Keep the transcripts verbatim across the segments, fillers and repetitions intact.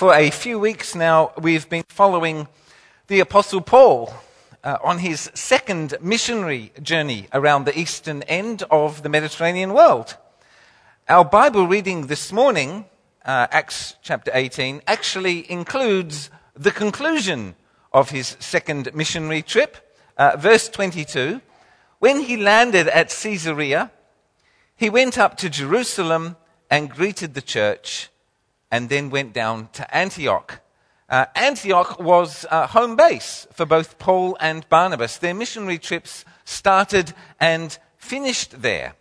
For a few weeks now, we've been following the Apostle Paul uh, on his second missionary journey around the eastern end of the Mediterranean world. Our Bible reading this morning, uh, Acts chapter eighteen, actually includes the conclusion of his second missionary trip, uh, verse twenty-two. When he landed at Caesarea, he went up to Jerusalem and greeted the church, and then went down to Antioch. Uh, Antioch was uh, home base for both Paul and Barnabas. Their missionary trips started and finished there.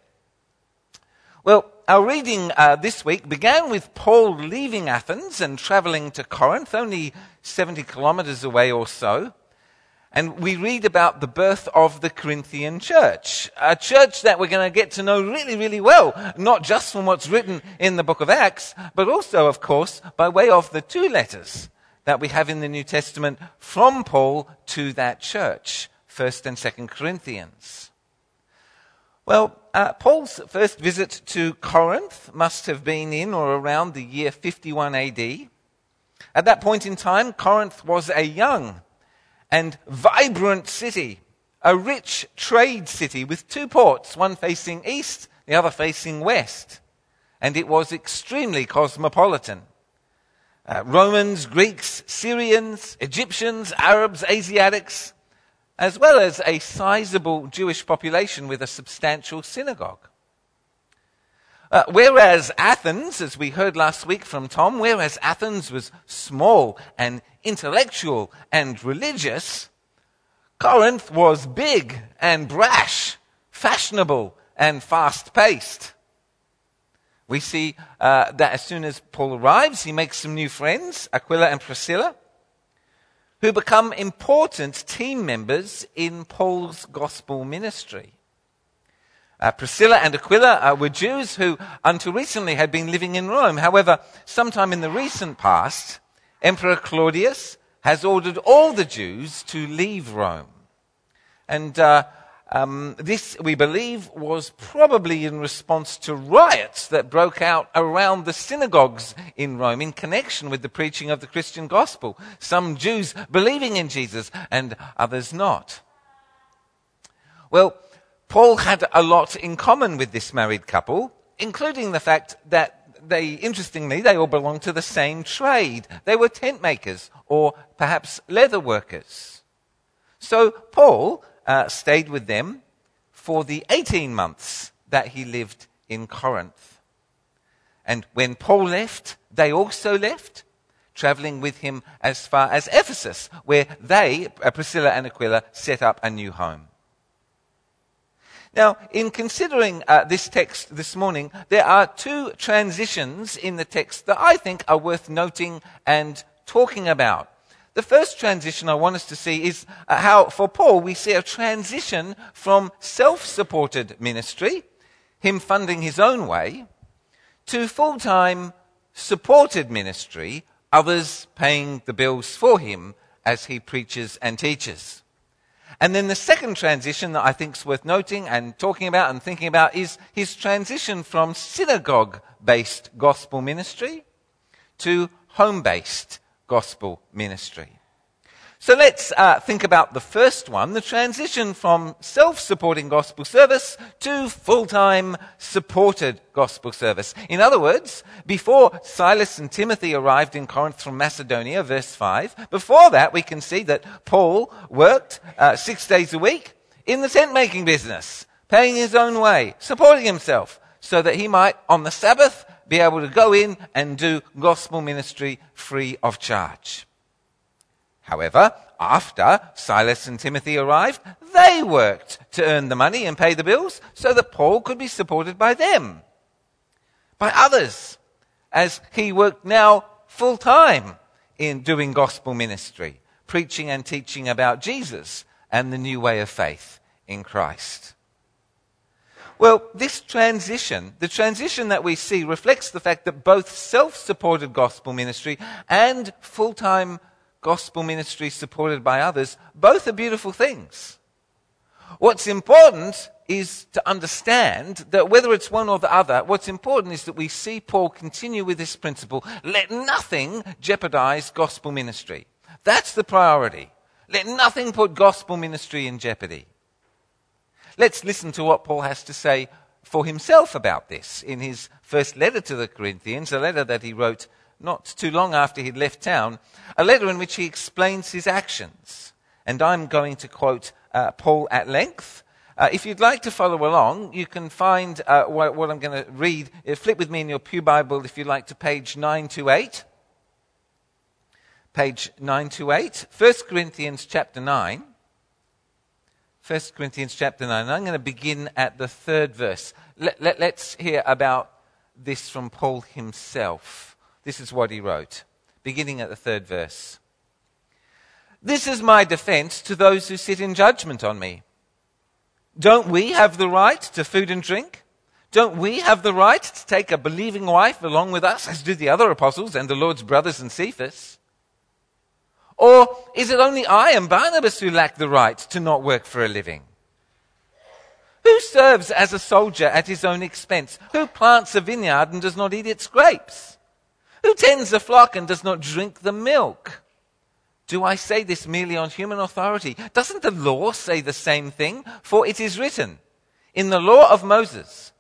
Well, our reading uh, this week began with Paul leaving Athens and traveling to Corinth, only seventy kilometers away or so. And we read about the birth of the Corinthian church, a church that we're going to get to know really, really well, not just from what's written in the book of Acts, but also, of course, by way of the two letters that we have in the New Testament from Paul to that church, First and Second Corinthians. Well, uh, Paul's first visit to Corinth must have been in or around the year fifty-one A D. At that point in time, Corinth was a young and vibrant city, a rich trade city with two ports, one facing east, the other facing west. And it was extremely cosmopolitan. Uh, Romans, Greeks, Syrians, Egyptians, Arabs, Asiatics, as well as a sizable Jewish population with a substantial synagogue. Uh, whereas Athens, as we heard last week from Tom, whereas Athens was small and intellectual and religious, Corinth was big and brash, fashionable and fast-paced. We see uh, that as soon as Paul arrives, he makes some new friends, Aquila and Priscilla, who become important team members in Paul's gospel ministry. Uh, Priscilla and Aquila uh, were Jews who until recently had been living in Rome. However, sometime in the recent past, Emperor Claudius has ordered all the Jews to leave Rome. And uh, um, this, we believe, was probably in response to riots that broke out around the synagogues in Rome in connection with the preaching of the Christian gospel. Some Jews believing in Jesus and others not. Well, Paul had a lot in common with this married couple, including the fact that they, interestingly, they all belonged to the same trade. They were tent makers or perhaps leather workers. So Paul uh, stayed with them for the eighteen months that he lived in Corinth. And when Paul left, they also left, traveling with him as far as Ephesus, where they, Priscilla and Aquila, set up a new home. Now, in considering uh, this text this morning, there are two transitions in the text that I think are worth noting and talking about. The first transition I want us to see is uh, how, for Paul, we see a transition from self-supported ministry, him funding his own way, to full-time supported ministry, others paying the bills for him as he preaches and teaches. And then the second transition that I think is worth noting and talking about and thinking about is his transition from synagogue-based gospel ministry to home-based gospel ministry. So let's uh, think about the first one, the transition from self-supporting gospel service to full-time supported gospel service. In other words, before Silas and Timothy arrived in Corinth from Macedonia, verse five, before that we can see that Paul worked uh, six days a week in the tent-making business, paying his own way, supporting himself, so that he might, on the Sabbath, be able to go in and do gospel ministry free of charge. However, after Silas and Timothy arrived, they worked to earn the money and pay the bills so that Paul could be supported by them, by others, as he worked now full-time in doing gospel ministry, preaching and teaching about Jesus and the new way of faith in Christ. Well, this transition, the transition that we see, reflects the fact that both self-supported gospel ministry and full-time gospel ministry supported by others, both are beautiful things. What's important is to understand that whether it's one or the other, what's important is that we see Paul continue with this principle. Let nothing jeopardize gospel ministry. That's the priority. Let nothing put gospel ministry in jeopardy. Let's listen to what Paul has to say for himself about this in his first letter to the Corinthians, a letter that he wrote not too long after he'd left town, a letter in which he explains his actions. And I'm going to quote uh, Paul at length. Uh, if you'd like to follow along, you can find uh, what, what I'm going to read. Uh, flip with me in your pew Bible, if you like, to page nine twenty-eight. Page nine twenty-eight, First Corinthians chapter nine. First Corinthians chapter nine. And I'm going to begin at the third verse. Let, let, let's hear about this from Paul himself. This is what he wrote, beginning at the third verse. This is my defense to those who sit in judgment on me. Don't we have the right to food and drink? Don't we have the right to take a believing wife along with us, as do the other apostles and the Lord's brothers and Cephas? Or is it only I and Barnabas who lack the right to not work for a living? Who serves as a soldier at his own expense? Who plants a vineyard and does not eat its grapes? Who tends a flock and does not drink the milk? Do I say this merely on human authority? Doesn't the law say the same thing? For it is written, in the law of Moses,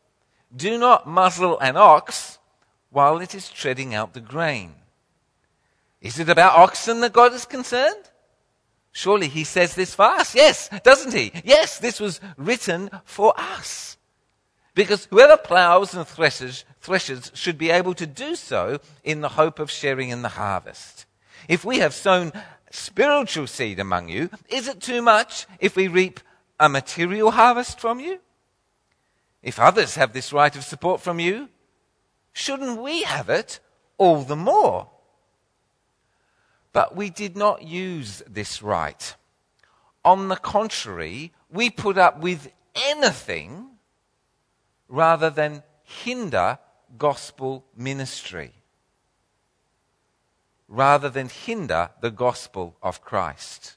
do not muzzle an ox while it is treading out the grain. Is it about oxen that God is concerned? Surely he says this for us. Yes, doesn't he? Yes, this was written for us. Because whoever plows and threshes, threshes should be able to do so in the hope of sharing in the harvest. If we have sown spiritual seed among you, is it too much if we reap a material harvest from you? If others have this right of support from you, shouldn't we have it all the more? But we did not use this right. On the contrary, we put up with anything rather than hinder gospel ministry. Rather than hinder the gospel of Christ.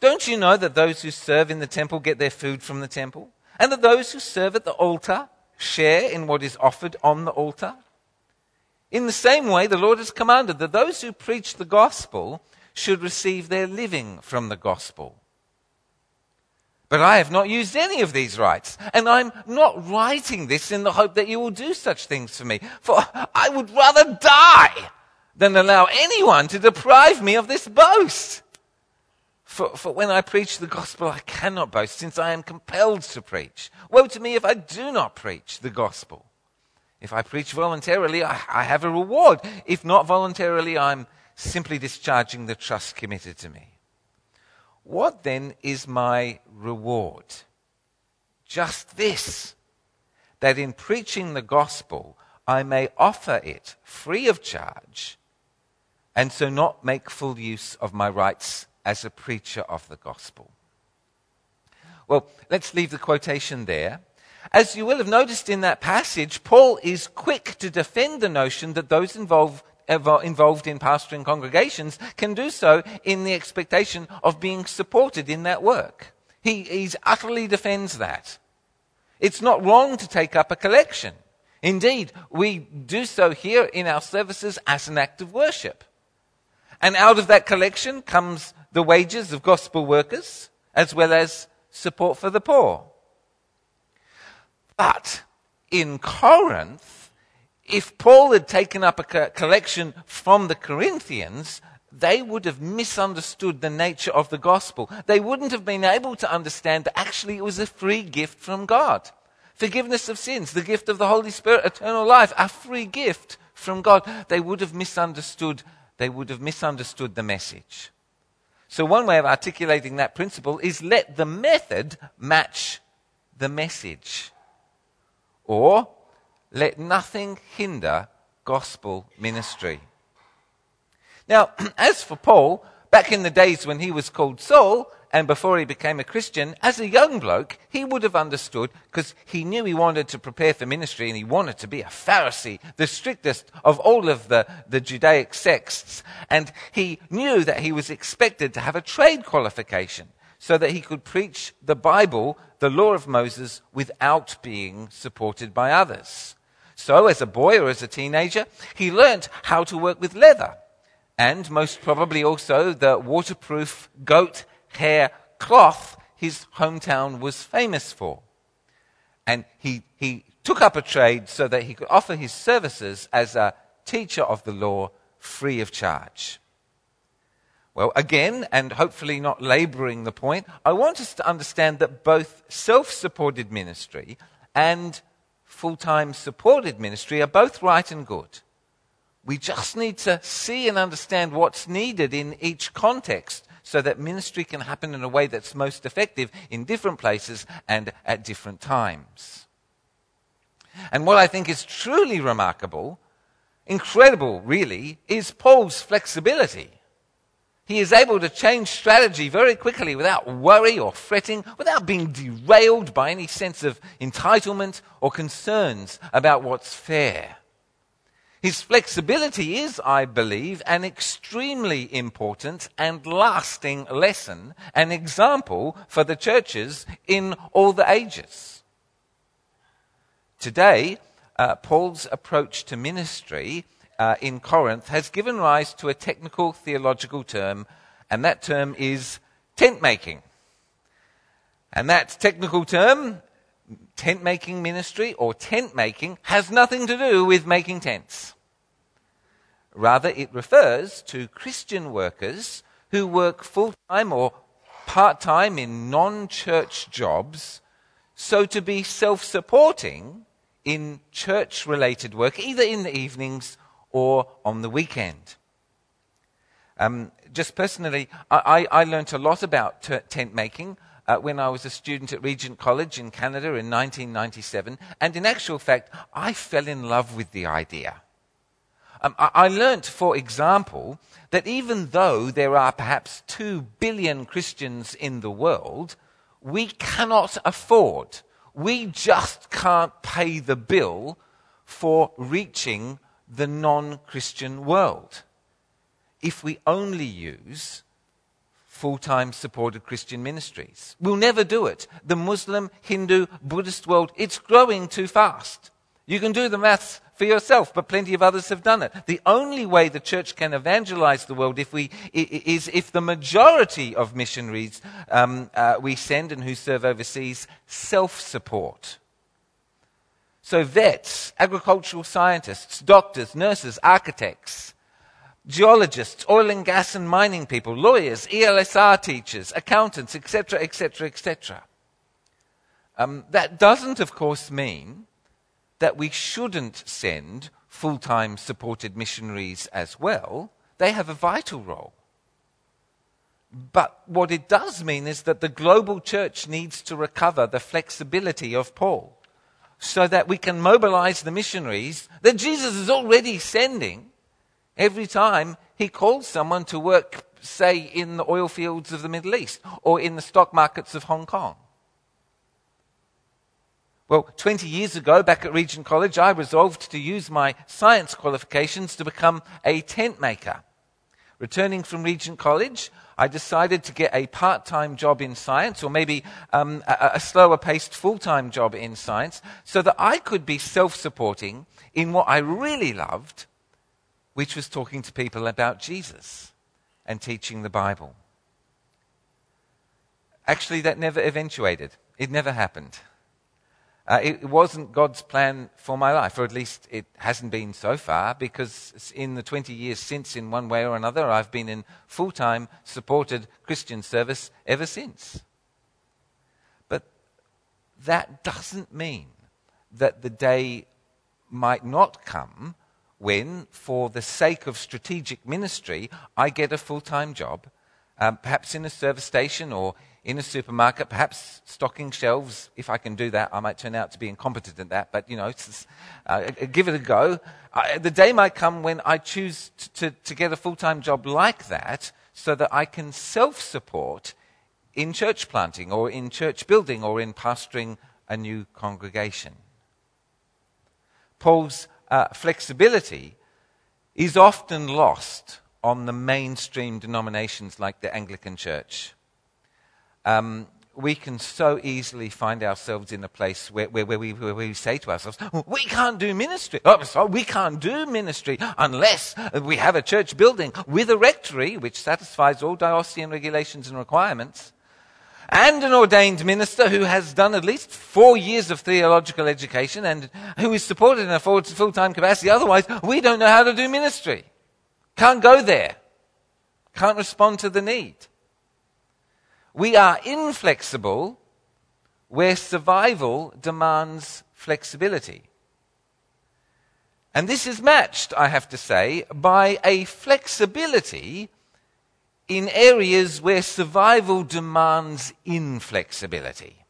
Don't you know that those who serve in the temple get their food from the temple? And that those who serve at the altar share in what is offered on the altar? In the same way, the Lord has commanded that those who preach the gospel should receive their living from the gospel. But I have not used any of these rights, and I'm not writing this in the hope that you will do such things for me. For I would rather die than allow anyone to deprive me of this boast. For, for when I preach the gospel, I cannot boast, since I am compelled to preach. Woe to me if I do not preach the gospel. If I preach voluntarily, I, I have a reward. If not voluntarily, I'm simply discharging the trust committed to me. What then is my reward? Just this, that in preaching the gospel, I may offer it free of charge, and so not make full use of my rights as a preacher of the gospel. Well, let's leave the quotation there. As you will have noticed in that passage, Paul is quick to defend the notion that those involved, involved in pastoring congregations can do so in the expectation of being supported in that work. He he's utterly defends that. It's not wrong to take up a collection. Indeed, we do so here in our services as an act of worship. And out of that collection comes the wages of gospel workers, as well as support for the poor. But in Corinth, if Paul had taken up a collection from the Corinthians, they would have misunderstood the nature of the gospel. They wouldn't have been able to understand that actually it was a free gift from God. Forgiveness of sins, the gift of the Holy Spirit, eternal life, a free gift from God. They would have misunderstood, they would have misunderstood the message. So one way of articulating that principle is let the method match the message. Or, let nothing hinder gospel ministry. Now, as for Paul, back in the days when he was called Saul, and before he became a Christian, as a young bloke, he would have understood, because he knew he wanted to prepare for ministry, and he wanted to be a Pharisee, the strictest of all of the, the Judaic sects, and he knew that he was expected to have a trade qualification. so that he could preach the Bible, the law of Moses, without being supported by others. So, as a boy or as a teenager, he learned how to work with leather, and most probably also the waterproof goat hair cloth his hometown was famous for. And he, he took up a trade so that he could offer his services as a teacher of the law free of charge. Well, again, and hopefully not laboring the point, I want us to understand that both self-supported ministry and full-time supported ministry are both right and good. We just need to see and understand what's needed in each context so that ministry can happen in a way that's most effective in different places and at different times. And what I think is truly remarkable, incredible really, is Paul's flexibility. He is able to change strategy very quickly without worry or fretting, without being derailed by any sense of entitlement or concerns about what's fair. His flexibility is, I believe, an extremely important and lasting lesson, an example for the churches in all the ages. Today, uh, Paul's approach to ministry Uh, in Corinth has given rise to a technical theological term, and that term is tent making. And that technical term, tent making ministry or tent making, has nothing to do with making tents. Rather, it refers to Christian workers who work full-time or part-time in non-church jobs, so to be self-supporting in church-related work, either in the evenings or on the weekend. Um, just personally, I, I, I learnt a lot about t- tent making uh, when I was a student at Regent College in Canada in nineteen ninety-seven, and in actual fact, I fell in love with the idea. Um, I, I learnt, for example, that even though there are perhaps two billion Christians in the world, we cannot afford, we just can't pay the bill for reaching the non-Christian world if we only use full-time supported Christian ministries. We'll never do it. The Muslim, Hindu, Buddhist world, it's growing too fast. You can do the maths for yourself, but plenty of others have done it. The only way the church can evangelize the world if we is if the majority of missionaries um, uh, we send and who serve overseas self-support. So vets, agricultural scientists, doctors, nurses, architects, geologists, oil and gas and mining people, lawyers, E L S R teachers, accountants, et cetera, et cetera, et cetera. Um, that doesn't, of course, mean that we shouldn't send full-time supported missionaries as well. They have a vital role. But what it does mean is that the global church needs to recover the flexibility of Paul, so that we can mobilize the missionaries that Jesus is already sending every time he calls someone to work, say, in the oil fields of the Middle East or in the stock markets of Hong Kong. Well, twenty years ago, back at Regent College, I resolved to use my science qualifications to become a tent maker. Returning from Regent College, I decided to get a part-time job in science, or maybe um, a, a slower-paced full-time job in science, so that I could be self-supporting in what I really loved, which was talking to people about Jesus and teaching the Bible. Actually, that never eventuated. It never happened. Uh, it, it wasn't God's plan for my life, or at least it hasn't been so far, because in the twenty years since, in one way or another, I've been in full-time supported Christian service ever since. But that doesn't mean that the day might not come when, for the sake of strategic ministry, I get a full-time job, um, perhaps in a service station or in a supermarket, perhaps stocking shelves. If I can do that, I might turn out to be incompetent at that, but, you know, it's, uh, give it a go. I, the day might come when I choose to, to, to get a full-time job like that so that I can self-support in church planting or in church building or in pastoring a new congregation. Paul's uh, flexibility is often lost on the mainstream denominations like the Anglican Church. um, we can so easily find ourselves in a place where, where, where, we, where we say to ourselves, we can't do ministry. Oh, sorry, we can't do ministry unless we have a church building with a rectory, which satisfies all diocesan regulations and requirements, and an ordained minister who has done at least four years of theological education and who is supported in a full-time capacity. Otherwise, we don't know how to do ministry. Can't go there. Can't respond to the need. We are inflexible where survival demands flexibility. And this is matched, I have to say, by a flexibility in areas where survival demands inflexibility.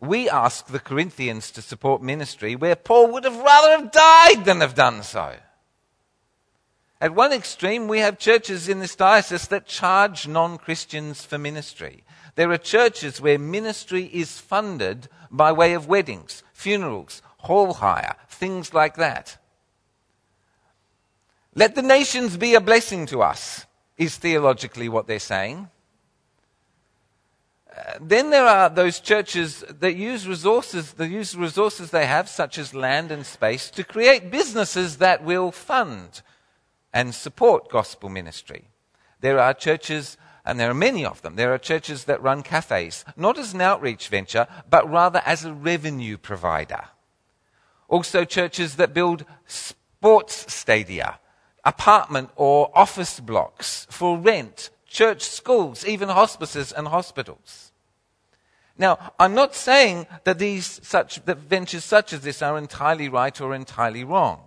We ask the Corinthians to support ministry where Paul would have rather have died than have done so. At one extreme, we have churches in this diocese that charge non-Christians for ministry. There are churches where ministry is funded by way of weddings, funerals, hall hire, things like that. Let the nations be a blessing to us, is theologically what they're saying. Uh, then there are those churches that use resources, that use resources they have, such as land and space, to create businesses that will fund and support gospel ministry. There are churches, and there are many of them, there are churches that run cafes, not as an outreach venture, but rather as a revenue provider. Also churches that build sports stadia, apartment or office blocks for rent, church schools, even hospices and hospitals. Now, I'm not saying that these such that ventures such as this are entirely right or entirely wrong.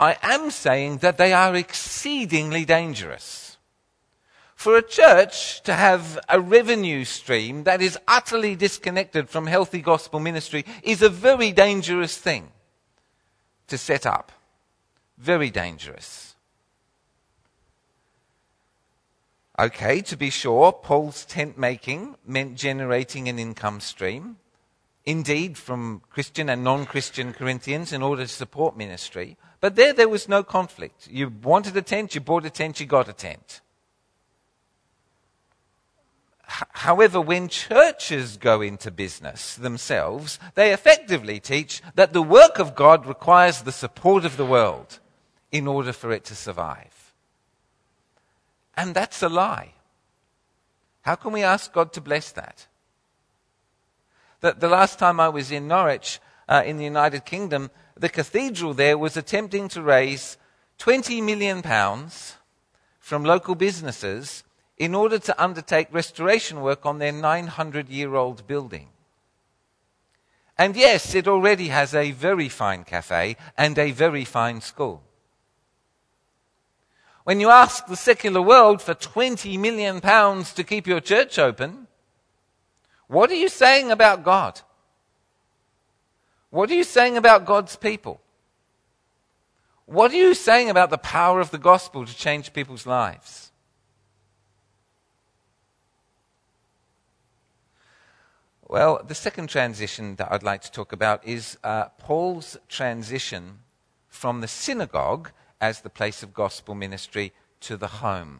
I am saying that they are exceedingly dangerous. For a church to have a revenue stream that is utterly disconnected from healthy gospel ministry is a very dangerous thing to set up. Very dangerous. Okay, to be sure, Paul's tent making meant generating an income stream, indeed from Christian and non-Christian Corinthians, in order to support ministry. But there, there was no conflict. You wanted a tent, you bought a tent, you got a tent. H- however, when churches go into business themselves, they effectively teach that the work of God requires the support of the world in order for it to survive. And that's a lie. How can we ask God to bless that? The, the last time I was in Norwich, uh, in the United Kingdom, the cathedral there was attempting to raise twenty million pounds from local businesses in order to undertake restoration work on their nine hundred year old building. And yes, it already has a very fine cafe and a very fine school. When you ask the secular world for twenty million pounds to keep your church open, what are you saying about God? What are you saying about God's people? What are you saying about the power of the gospel to change people's lives? Well, the second transition that I'd like to talk about is uh, Paul's transition from the synagogue as the place of gospel ministry to the home.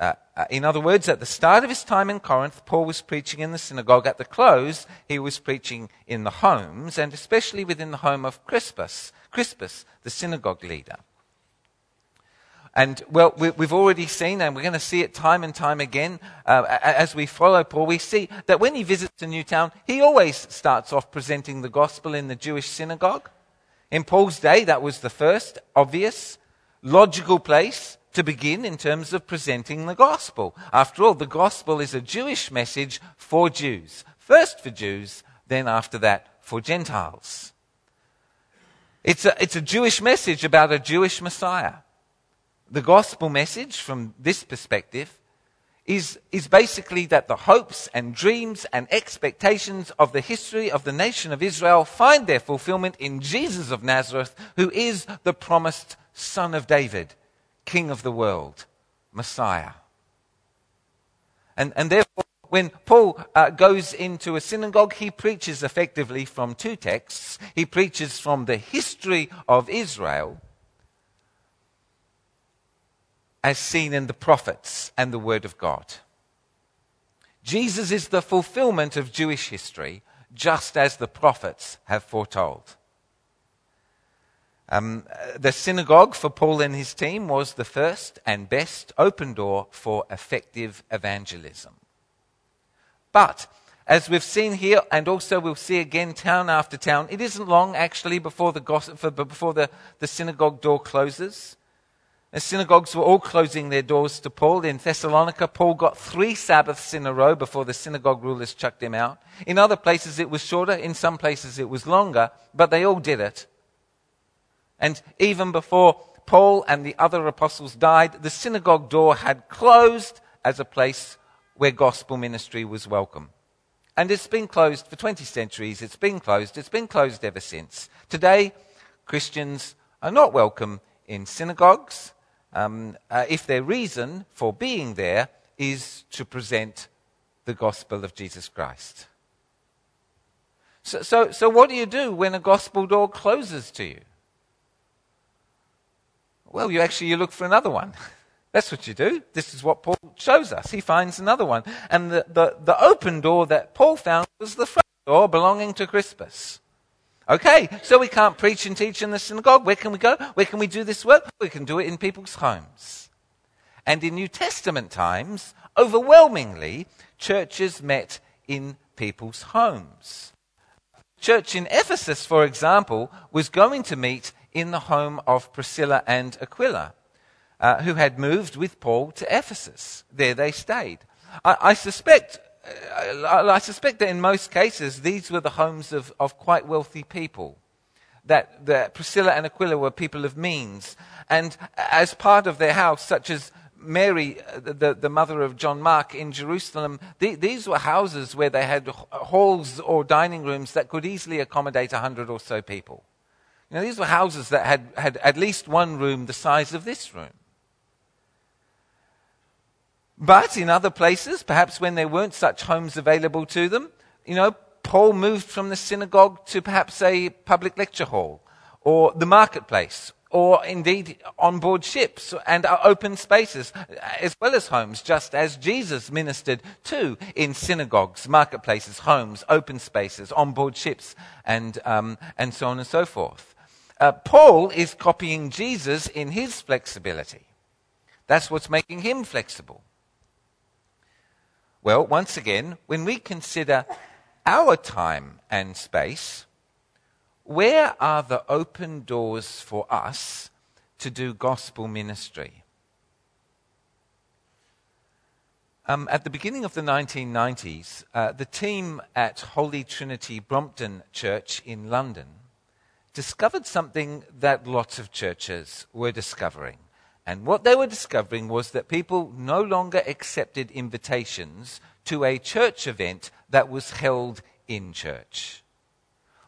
Uh, in other words, at the start of his time in Corinth, Paul was preaching in the synagogue. At the close, he was preaching in the homes, and especially within the home of Crispus, Crispus, the synagogue leader. And, well, we, we've already seen, and we're going to see it time and time again, uh, as we follow Paul, we see that when he visits a new town, he always starts off presenting the gospel in the Jewish synagogue. In Paul's day, that was the first, obvious, logical place to begin in terms of presenting the gospel. After all, the gospel is a Jewish message for Jews. First for Jews, then after that for Gentiles. It's a, it's a Jewish message about a Jewish Messiah. The gospel message from this perspective is, is basically that the hopes and dreams and expectations of the history of the nation of Israel find their fulfillment in Jesus of Nazareth, who is the promised Son of David, King of the world, Messiah. And, and therefore, when Paul uh, goes into a synagogue, he preaches effectively from two texts. He preaches from the history of Israel as seen in the prophets and the Word of God. Jesus is the fulfillment of Jewish history, just as the prophets have foretold. Um, the synagogue for Paul and his team was the first and best open door for effective evangelism. But, as we've seen here, and also we'll see again town after town, it isn't long actually before the gospel, before the, the synagogue door closes. The synagogues were all closing their doors to Paul. In Thessalonica, Paul got three Sabbaths in a row before the synagogue rulers chucked him out. In other places it was shorter, in some places it was longer, but they all did it. And even before Paul and the other apostles died, the synagogue door had closed as a place where gospel ministry was welcome. And it's been closed for twenty centuries. It's been closed. It's been closed ever since. Today, Christians are not welcome in synagogues um, uh, if their reason for being there is to present the gospel of Jesus Christ. So, so, so what do you do when a gospel door closes to you? Well, you actually you look for another one. That's what you do. This is what Paul shows us. He finds another one. And the, the, the open door that Paul found was the front door belonging to Crispus. Okay, so we can't preach and teach in the synagogue. Where can we go? Where can we do this work? We can do it in people's homes. And in New Testament times, overwhelmingly, churches met in people's homes. Church in Ephesus, for example, was going to meet in the home of Priscilla and Aquila, uh, who had moved with Paul to Ephesus. There they stayed. I, I suspect uh, I suspect that in most cases, these were the homes of, of quite wealthy people, that, that Priscilla and Aquila were people of means. And as part of their house, such as Mary, the, the mother of John Mark in Jerusalem, the, these were houses where they had halls or dining rooms that could easily accommodate a hundred or so people. Now, these were houses that had, had at least one room the size of this room. But in other places, perhaps when there weren't such homes available to them, you know, Paul moved from the synagogue to perhaps a public lecture hall or the marketplace or indeed on board ships and open spaces as well as homes, just as Jesus ministered too in synagogues, marketplaces, homes, open spaces, on board ships and, um, and so on and so forth. Uh, Paul is copying Jesus in his flexibility. That's what's making him flexible. Well, once again, when we consider our time and space, where are the open doors for us to do gospel ministry? Um, at the beginning of the nineteen nineties, uh, the team at Holy Trinity Brompton Church in London discovered something that lots of churches were discovering. And what they were discovering was that people no longer accepted invitations to a church event that was held in church.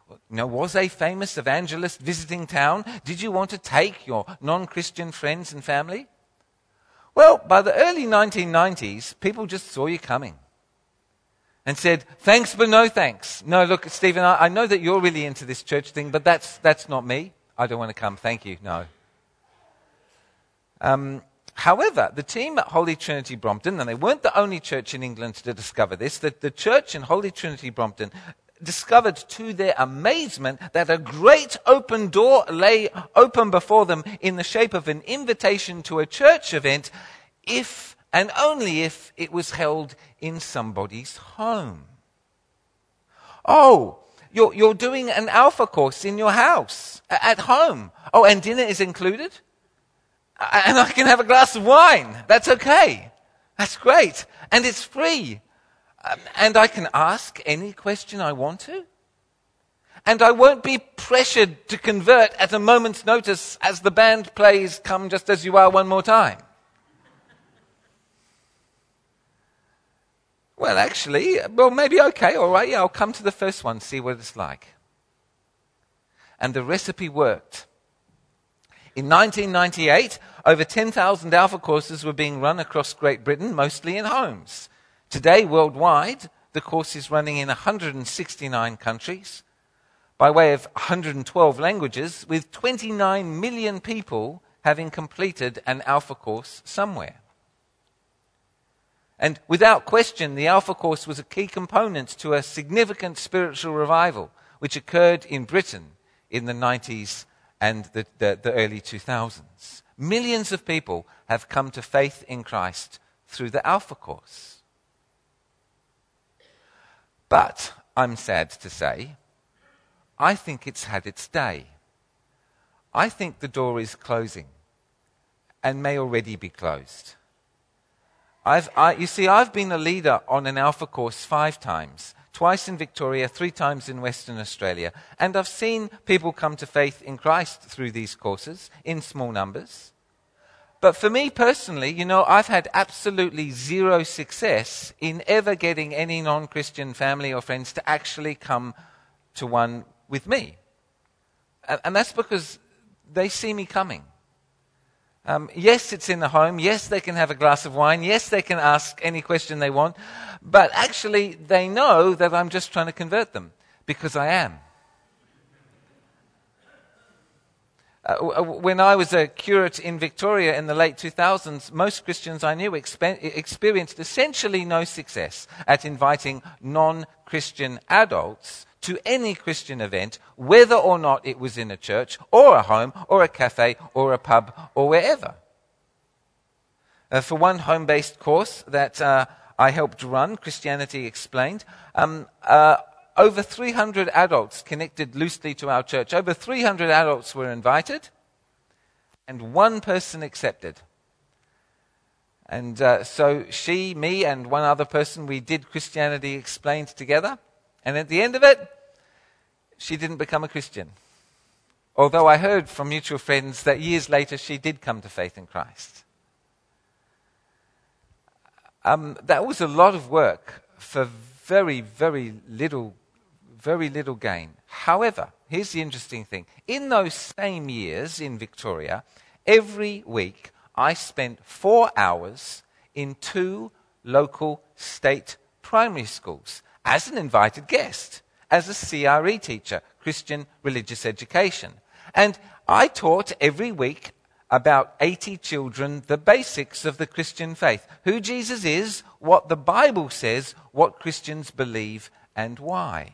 You know, was a famous evangelist visiting town? Did you want to take your non-Christian friends and family? Well, by the early nineteen nineties, people just saw you coming and said, thanks but no thanks. No, look, Stephen, I, I know that you're really into this church thing, but that's that's not me. I don't want to come, thank you, no. Um, however, the team at Holy Trinity Brompton, and they weren't the only church in England to discover this, that the church in Holy Trinity Brompton discovered to their amazement that a great open door lay open before them in the shape of an invitation to a church event if and only if it was held in somebody's home. Oh, you're, you're doing an Alpha course in your house, at home. Oh, and dinner is included? And I can have a glass of wine. That's okay. That's great. And it's free. Um, and I can ask any question I want to. And I won't be pressured to convert at a moment's notice as the band plays Come Just As You Are One More Time. Well, actually, well, maybe okay, all right, yeah, I'll come to the first one, see what it's like. And the recipe worked. In nineteen ninety-eight, over ten thousand Alpha courses were being run across Great Britain, mostly in homes. Today, worldwide, the course is running in one hundred sixty-nine countries by way of one hundred twelve languages, with twenty-nine million people having completed an Alpha course somewhere. And without question, the Alpha course was a key component to a significant spiritual revival, which occurred in Britain in the nineties and the, the, the early two thousands. Millions of people have come to faith in Christ through the Alpha course. But, I'm sad to say, I think it's had its day. I think the door is closing and may already be closed. I've, I, you see, I've been a leader on an Alpha course five times, twice in Victoria, three times in Western Australia, and I've seen people come to faith in Christ through these courses in small numbers. But for me personally, you know, I've had absolutely zero success in ever getting any non-Christian family or friends to actually come to one with me. And, and that's because they see me coming. Um, yes, it's in the home. Yes, they can have a glass of wine. Yes, they can ask any question they want. But actually, they know that I'm just trying to convert them, because I am. Uh, when I was a curate in Victoria in the late two thousands, most Christians I knew expen- experienced essentially no success at inviting non-Christian adults to any Christian event, whether or not it was in a church, or a home, or a cafe, or a pub, or wherever. Uh, for one home-based course that uh, I helped run, Christianity Explained, um, uh, over three hundred adults connected loosely to our church. Over three hundred adults were invited, and one person accepted. And uh, so she, me, and one other person, we did Christianity Explained together. And at the end of it, she didn't become a Christian. Although I heard from mutual friends that years later she did come to faith in Christ. Um, that was a lot of work for very, very little, very little gain. However, here's the interesting thing. In those same years in Victoria, every week I spent four hours in two local state primary schools as an invited guest, as a C R E teacher, Christian Religious Education. And I taught every week about eighty children the basics of the Christian faith, who Jesus is, what the Bible says, what Christians believe, and why.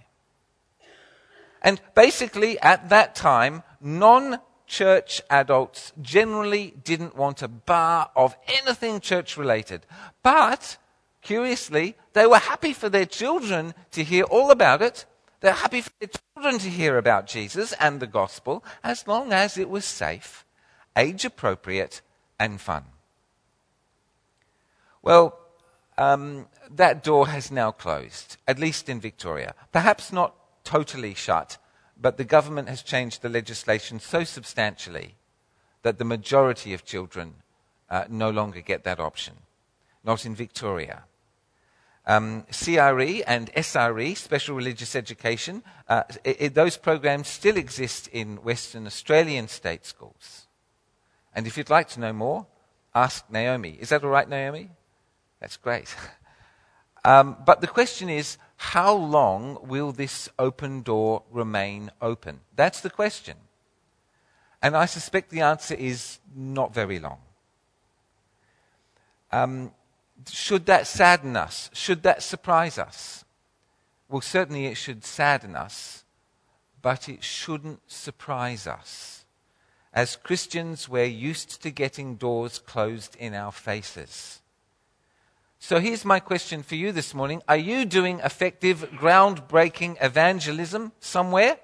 And basically, at that time, non-church adults generally didn't want a bar of anything church-related. But curiously, they were happy for their children to hear all about it. They're happy for their children to hear about Jesus and the gospel, as long as it was safe, age-appropriate, and fun. Well, um, that door has now closed, at least in Victoria. Perhaps not totally shut, but the government has changed the legislation so substantially that the majority of children uh, no longer get that option. Not in Victoria. Um, C R E and S R E, Special Religious Education, uh, it, it, those programs still exist in Western Australian state schools. And if you'd like to know more, ask Naomi. Is that all right, Naomi? That's great. um, but the question is, how long will this open door remain open? That's the question. And I suspect the answer is not very long. Um, Should that sadden us? Should that surprise us? Well, certainly it should sadden us, but it shouldn't surprise us. As Christians, we're used to getting doors closed in our faces. So here's my question for you this morning. Are you doing effective, groundbreaking evangelism somewhere?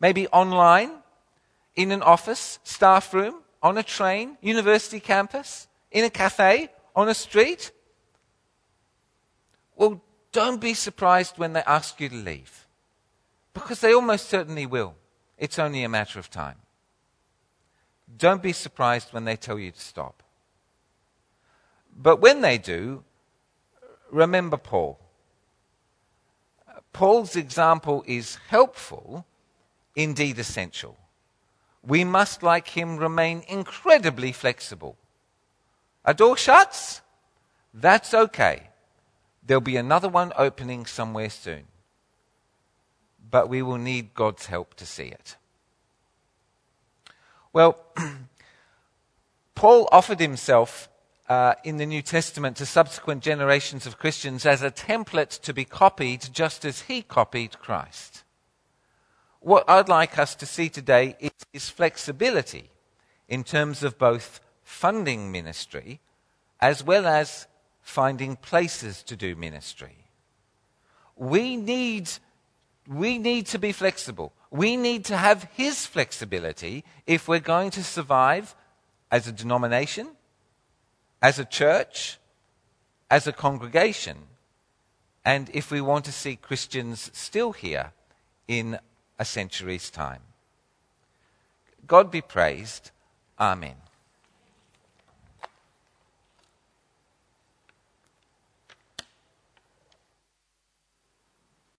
Maybe online, in an office, staff room, on a train, university campus, in a cafe, on a street? Well, don't be surprised when they ask you to leave, because they almost certainly will. It's only a matter of time. Don't be surprised when they tell you to stop. But when they do, remember Paul. Paul's example is helpful, indeed essential. We must, like him, remain incredibly flexible. A door shuts? That's okay. There'll be another one opening somewhere soon. But we will need God's help to see it. Well, Paul offered himself uh, in the New Testament to subsequent generations of Christians as a template to be copied just as he copied Christ. What I'd like us to see today is his flexibility in terms of both funding ministry as well as finding places to do ministry. We need, we need to be flexible. We need to have his flexibility if we're going to survive as a denomination, as a church, as a congregation, and if we want to see Christians still here in a century's time. God be praised. Amen.